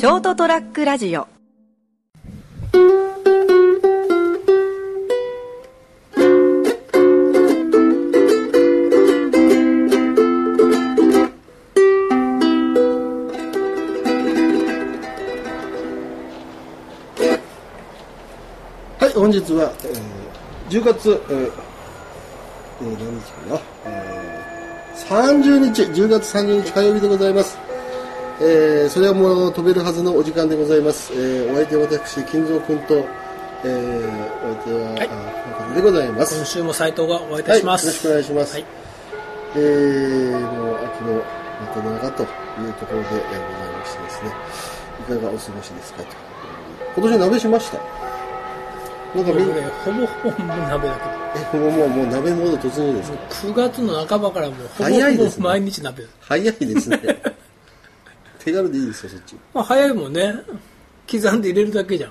ショートトラックラジオ。はい、本日は、10月、何日かな、30日、10月30日火曜日でございます。それはもう飛べるはずのお時間でございます。お相手は私金蔵君と、お相手は、はい、あのでございます。今週も斉藤がお相手します、はい、よろしくお願いします、はい。もう秋のまたの中というところでございましてですね、いかがお過ごしですかと。今年鍋しましたなんか、ね、ほぼほぼ鍋だけど、もう鍋モード突入ですか。9月の半ばからもうほぼほぼ毎日鍋。早いですね手軽でいいですよ、そっち。まあ、早いもんね。刻んで入れるだけじゃん。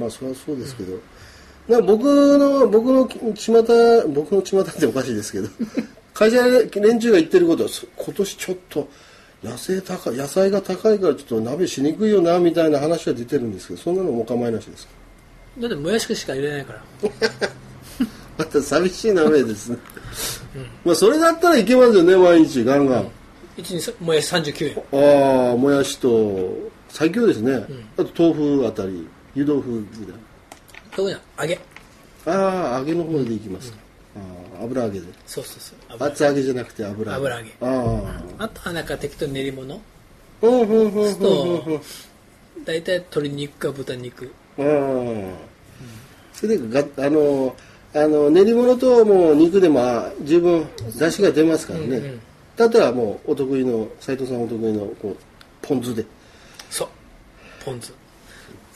まあ、それはそうですけど。うん、僕の巷っておかしいですけど、会社連中が言ってることは、今年ちょっと野菜が高いからちょっと鍋しにくいよな、みたいな話は出てるんですけど、そんなのもお構いなしですか。だって、もやししか入れないから。また寂しい鍋ですね。うん、まあ、それだったらいけますよね、毎日、ガンガン。うん、もやし39円。ああ、もやしと最強ですね、うん、あと豆腐あたり湯豆腐みたいな。豆腐揚げ、ああ揚げの方でいきますか、うん、あ油揚げで。そう厚揚げじゃなくて油揚げ。あとはなんか適当に練り物とだいたい鶏肉か豚肉、うん、それで練り物ともう肉でも十分出汁が出ますからね、うんうん。あとはもうお得意の斉藤さんお得意のこうポン酢で。そうポン酢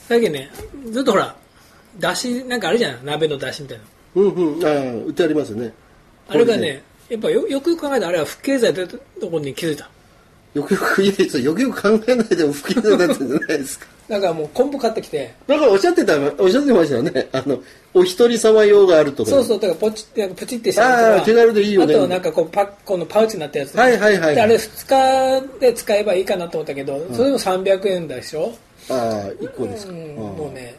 だけね。ずっとほらだしなんかあるじゃん、鍋のだしみたいな。売ってありますよね。あれがね、やっぱ よく考えたらあれは不経済だところに気づいた。よく考えないでも不経済だったんじゃないですかだからもう昆布買ってきて、だからおっしゃってましたよね、お一人様用があるとか。そうそう、だからポチってしたりとか。ああ、手軽でいいよね。あとなんかこうこのパウチになったやつ。はいはいはい。あれ2日で使えばいいかなと思ったけど、それも300円だでしょ。ああ、1個ですか。もうね、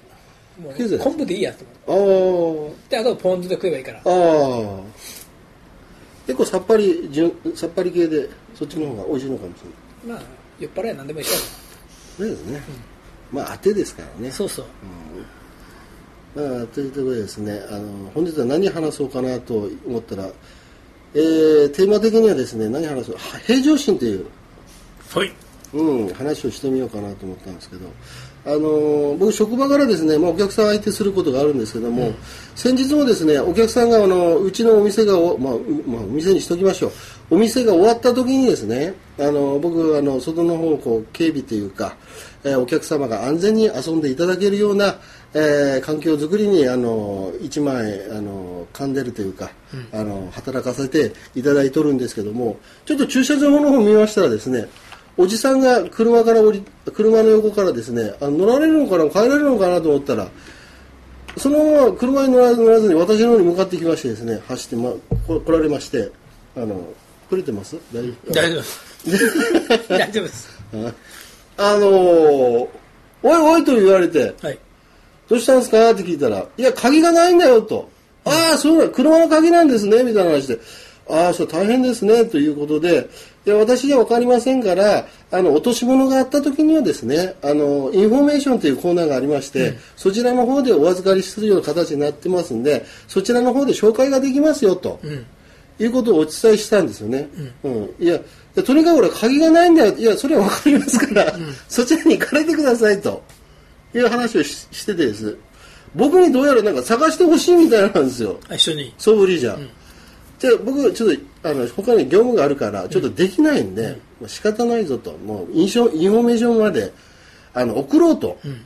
昆布でいいやと思って。あとポン酢で食えばいいから。ああ、結構さっぱり系でそっちの方が美味しいのかもしれない。まあ酔っ払いは何でもいいから。そうですね。まあ当てですからね。そうそう。まあというところでですね、本日は何話そうかなと思ったら、テーマ的にはですね、何話そう、平常心という、はい、話をしてみようかなと思ったんですけど、僕職場からですね、まあ、お客さん相手することがあるんですけども、うん、先日もですね、お客さんがうちのお店がお店にしときましょう。お店が終わった時にですね、僕外の方をこう警備というか、お客様が安全に遊んでいただけるような、環境づくりに一枚噛んでるというか、うん、働かせていただいとるんですけども、ちょっと駐車場の方を見ましたらですね、おじさんが車の横からですね、乗られるのかな、帰られるのかなと思ったら、そのまま車に乗らずに私の方に向かってきましてですね、走って、来られまして、くれてます？大丈夫ですおいおいと言われて、はい、どうしたんですかって聞いたら、いや鍵がないんだよと、うん、ああそうだ、車の鍵なんですねみたいな話で、ああ、そう大変ですね、ということで、いや、私じゃ分かりませんから、落とし物があった時にはですね、インフォメーションというコーナーがありまして、うん、そちらの方でお預かりするような形になってますんで、そちらの方で紹介ができますよ、と、うん、いうことをお伝えしたんですよね。うん、うん。いやとにかく俺、鍵がないんだよ。いや、それは分かりますから、うん、そちらに行かれてください、という話をしててです。僕にどうやらなんか探してほしいみたいなんですよ。一緒に。そうぶりじゃん。うん、僕ちょっと他に業務があるからちょっとできないんで、うん、もう仕方ないぞと、もうインフォメーションまで送ろうと、うん、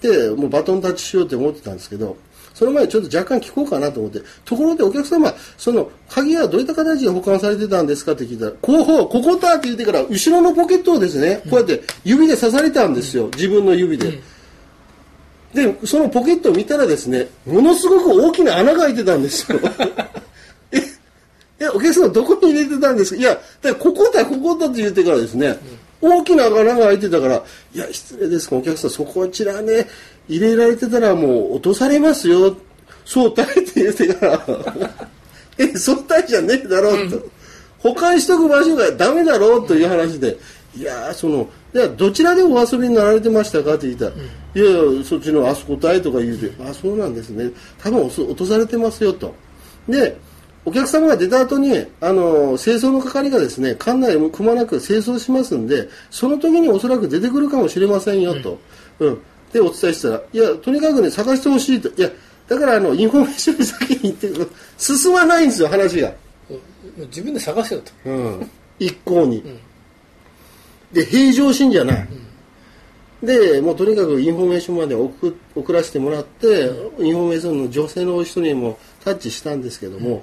でもうバトンタッチしようと思ってたんですけど、その前にちょっと若干聞こうかなと思って、ところでお客様、その鍵はどういった形で保管されてたんですかって聞いたら、ここだって言ってから後ろのポケットをですね、こうやって指で刺されたんですよ、自分の指で。でそのポケットを見たらですね、ものすごく大きな穴が開いてたんですよいや、お客様どこに入れてたんですか。いや、ここだ、ここだって言ってからですね、大きな穴が開いてたから、いや、失礼です、お客さん、そこちらね、入れられてたらもう落とされますよ、相対って言ってから、え、相対じゃねえだろうと、うん、保管しとく場所がダメだろうという話で、いや、その、いやどちらでお遊びになられてましたかって言ったら、いや、そっちのあそこたいとか言うて、あ、そうなんですね、多分落とされてますよと。でお客様が出た後に清掃の係がですね、館内もくまなく清掃しますんで、その時におそらく出てくるかもしれませんよと、うん、でお伝えしたら、いやとにかくね探してほしいと、いやだからインフォメーション先に行って進まないんですよ話が、自分で探せよと、うん、一向に、うん、で平常心じゃない、うん、でもうとにかくインフォメーションまで送らせてもらって、うん、インフォメーションの女性の人にもタッチしたんですけども、うん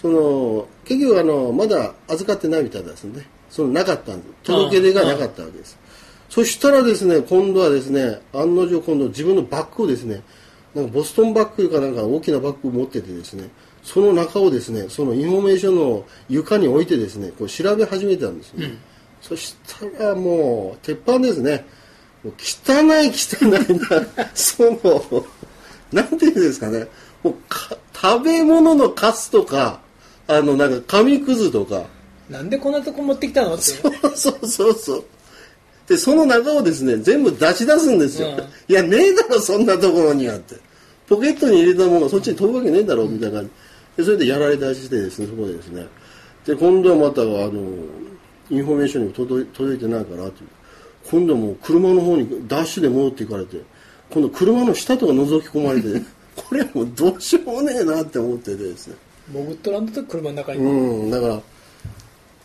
その結局まだ預かってないみたいですね。そのなかったんです。届け出がなかったわけです。そしたらですね、今度はですね、案の定今度自分のバッグをですね、なんかボストンバッグかなんか大きなバッグを持っててですね、その中をですね、そのインフォメーションの床に置いてですね、こう調べ始めたんですよ、ねうん。そしたらもう鉄板ですね。もう汚いなそのなんていうんですかね、もう食べ物のカスとか。なんか紙くずとかなんでこんなとこ持ってきたのってそうでその中をですね全部出し出すんですよ、うん、いやねえだろそんなところにあってポケットに入れたものがそっちに飛ぶわけねえだろみたいな感じでそれでやられたりしてですねそこでですねで今度はまたインフォメーションにも届いてないからって今度はもう車の方にダッシュで戻っていかれて今度車の下とか覗き込まれてこれはもうどうしようもねえなって思っててですね潜っとらんと車の中に、うん、だから、ま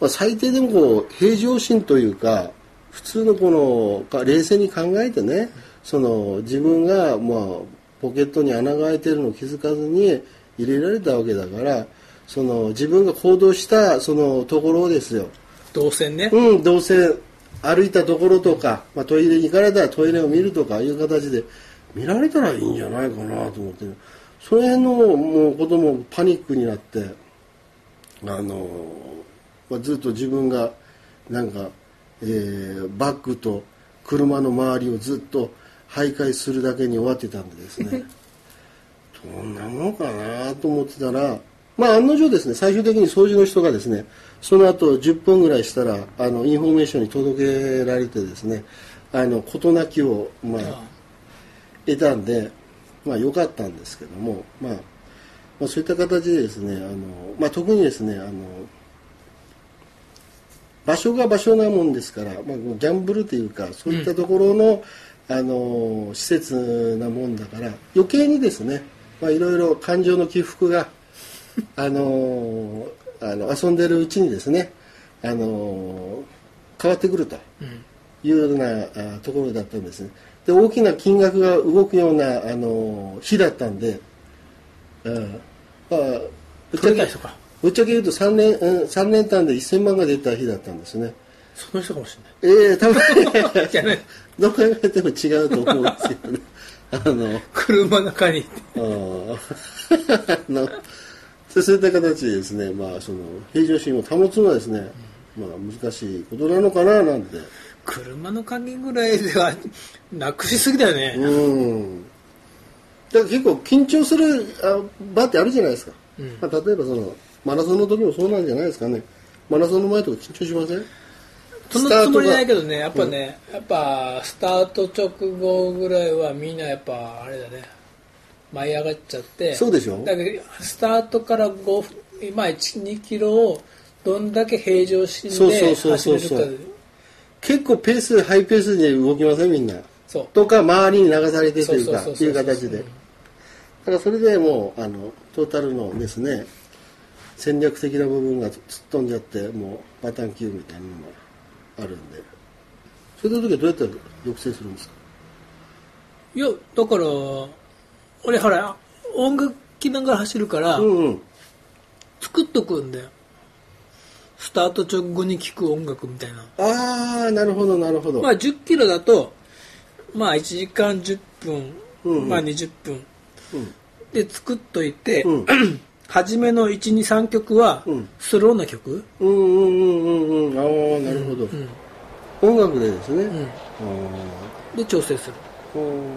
あ、最低でもこう平常心というか普通のこの冷静に考えてねその自分が、まあ、ポケットに穴が開いてるのを気づかずに入れられたわけだからその自分が行動したそのところですよ動線ね、うん、動線歩いたところとか、まあ、トイレに行かれたらトイレを見るとかいう形で見られたらいいんじゃないかなと思ってその辺のもうこともパニックになってまあ、ずっと自分がなんか、バッグと車の周りをずっと徘徊するだけに終わってたんでですねどんなものかなと思ってたら、まあ、案の定ですね最終的に掃除の人がですねその後10分ぐらいしたらインフォメーションに届けられてですね事なきを、まあ、得たんでまあ良かったんですけども、まあ、そういった形でですねまあ、特にですね場所が場所なもんですから、まあ、ギャンブルというかそういったところの、うん、施設なもんだから余計にですね、まあ、いろいろ感情の起伏が遊んでるうちにですね変わってくるというようなところだったんですね。で大きな金額が動くような日だったんで、うんまあ、ぶっちゃけ言うと3年間で1000万が出た日だったんですね。その人かもしれない。多分どう考えても違うと思うんですけどね車の中にそういった形でですね、まあ、その平常心を保つのはですね、まあ、難しいことなのかななんて車の鍵ぐらいではなくしすぎだよね。うん。だから結構緊張する場ってあるじゃないですか。うんまあ、例えばそのマラソンの時もそうなんじゃないですかね。マラソンの前とか緊張しません？そんなつもりないけどね。やっぱね、うん、やっぱスタート直後ぐらいはみんなやっぱあれだね。舞い上がっちゃって。そうでしょ。だからスタートから今1、2キロをどんだけ平常心で走れるかで。結構ペースハイペースに動きませんみんなそうとか周りに流されてというかいう形でだからそれでもうトータルのですね戦略的な部分が突っ飛んじゃってもうバタンキューみたいなのもあるんでそういう時はどうやったら抑制するんですか。いやだから俺ほら音楽聴きながら走るから、うんうん、作っとくんだよスタート直後に聴く音楽みたいな。ああ、なるほどなるほど。まあ10キロだとまあ1時間10分、うんうん、まあ20分、うん、で作っといて、うん、初めの 1,2,3 曲はスローな曲。うんうんうんうんうん。ああ、なるほど。うん、音楽でですね、うん、で調整する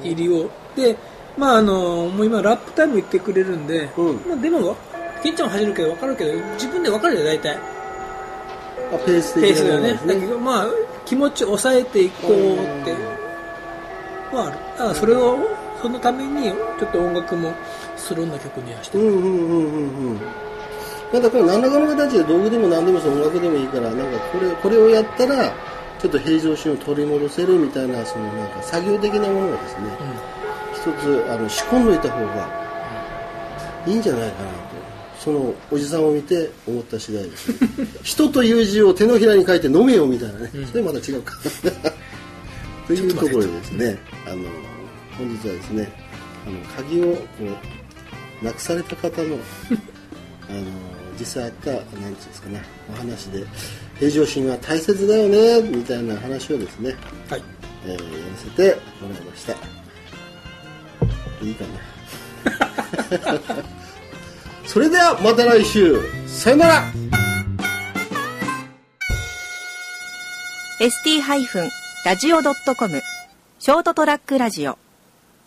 入りをで、まあもう今ラップタイム言ってくれるんで、うんまあ、でもケンちゃんも走るけど分かるけど自分で分かるじゃん大体ペース的なものですね。だけどまあ気持ちを抑えていこうってまあだからそれをそのためにちょっと音楽もスローな曲にはしてる。うんうんうんうんうん。ただこれ何らかの形で道具でも何でも音楽でもいいからなんかこれをやったらちょっと平常心を取り戻せるみたいなそのなんか作業的なものをですね、うん、一つ仕込んどいた方がいいんじゃないかなと。そのおじさんを見て思った次第です、ね。人という字を手のひらに書いて飲めよみたいなね。うん、それまた違うか。というところでですね。本日はですね、鍵をなくされた方の実際あったなんていうんですかね、お話で平常心は大切だよねみたいな話をですね、はい、やらせてもらいました。いいかな。それではまた来週、さよなら。 st-radio.com ショートトラックラジオ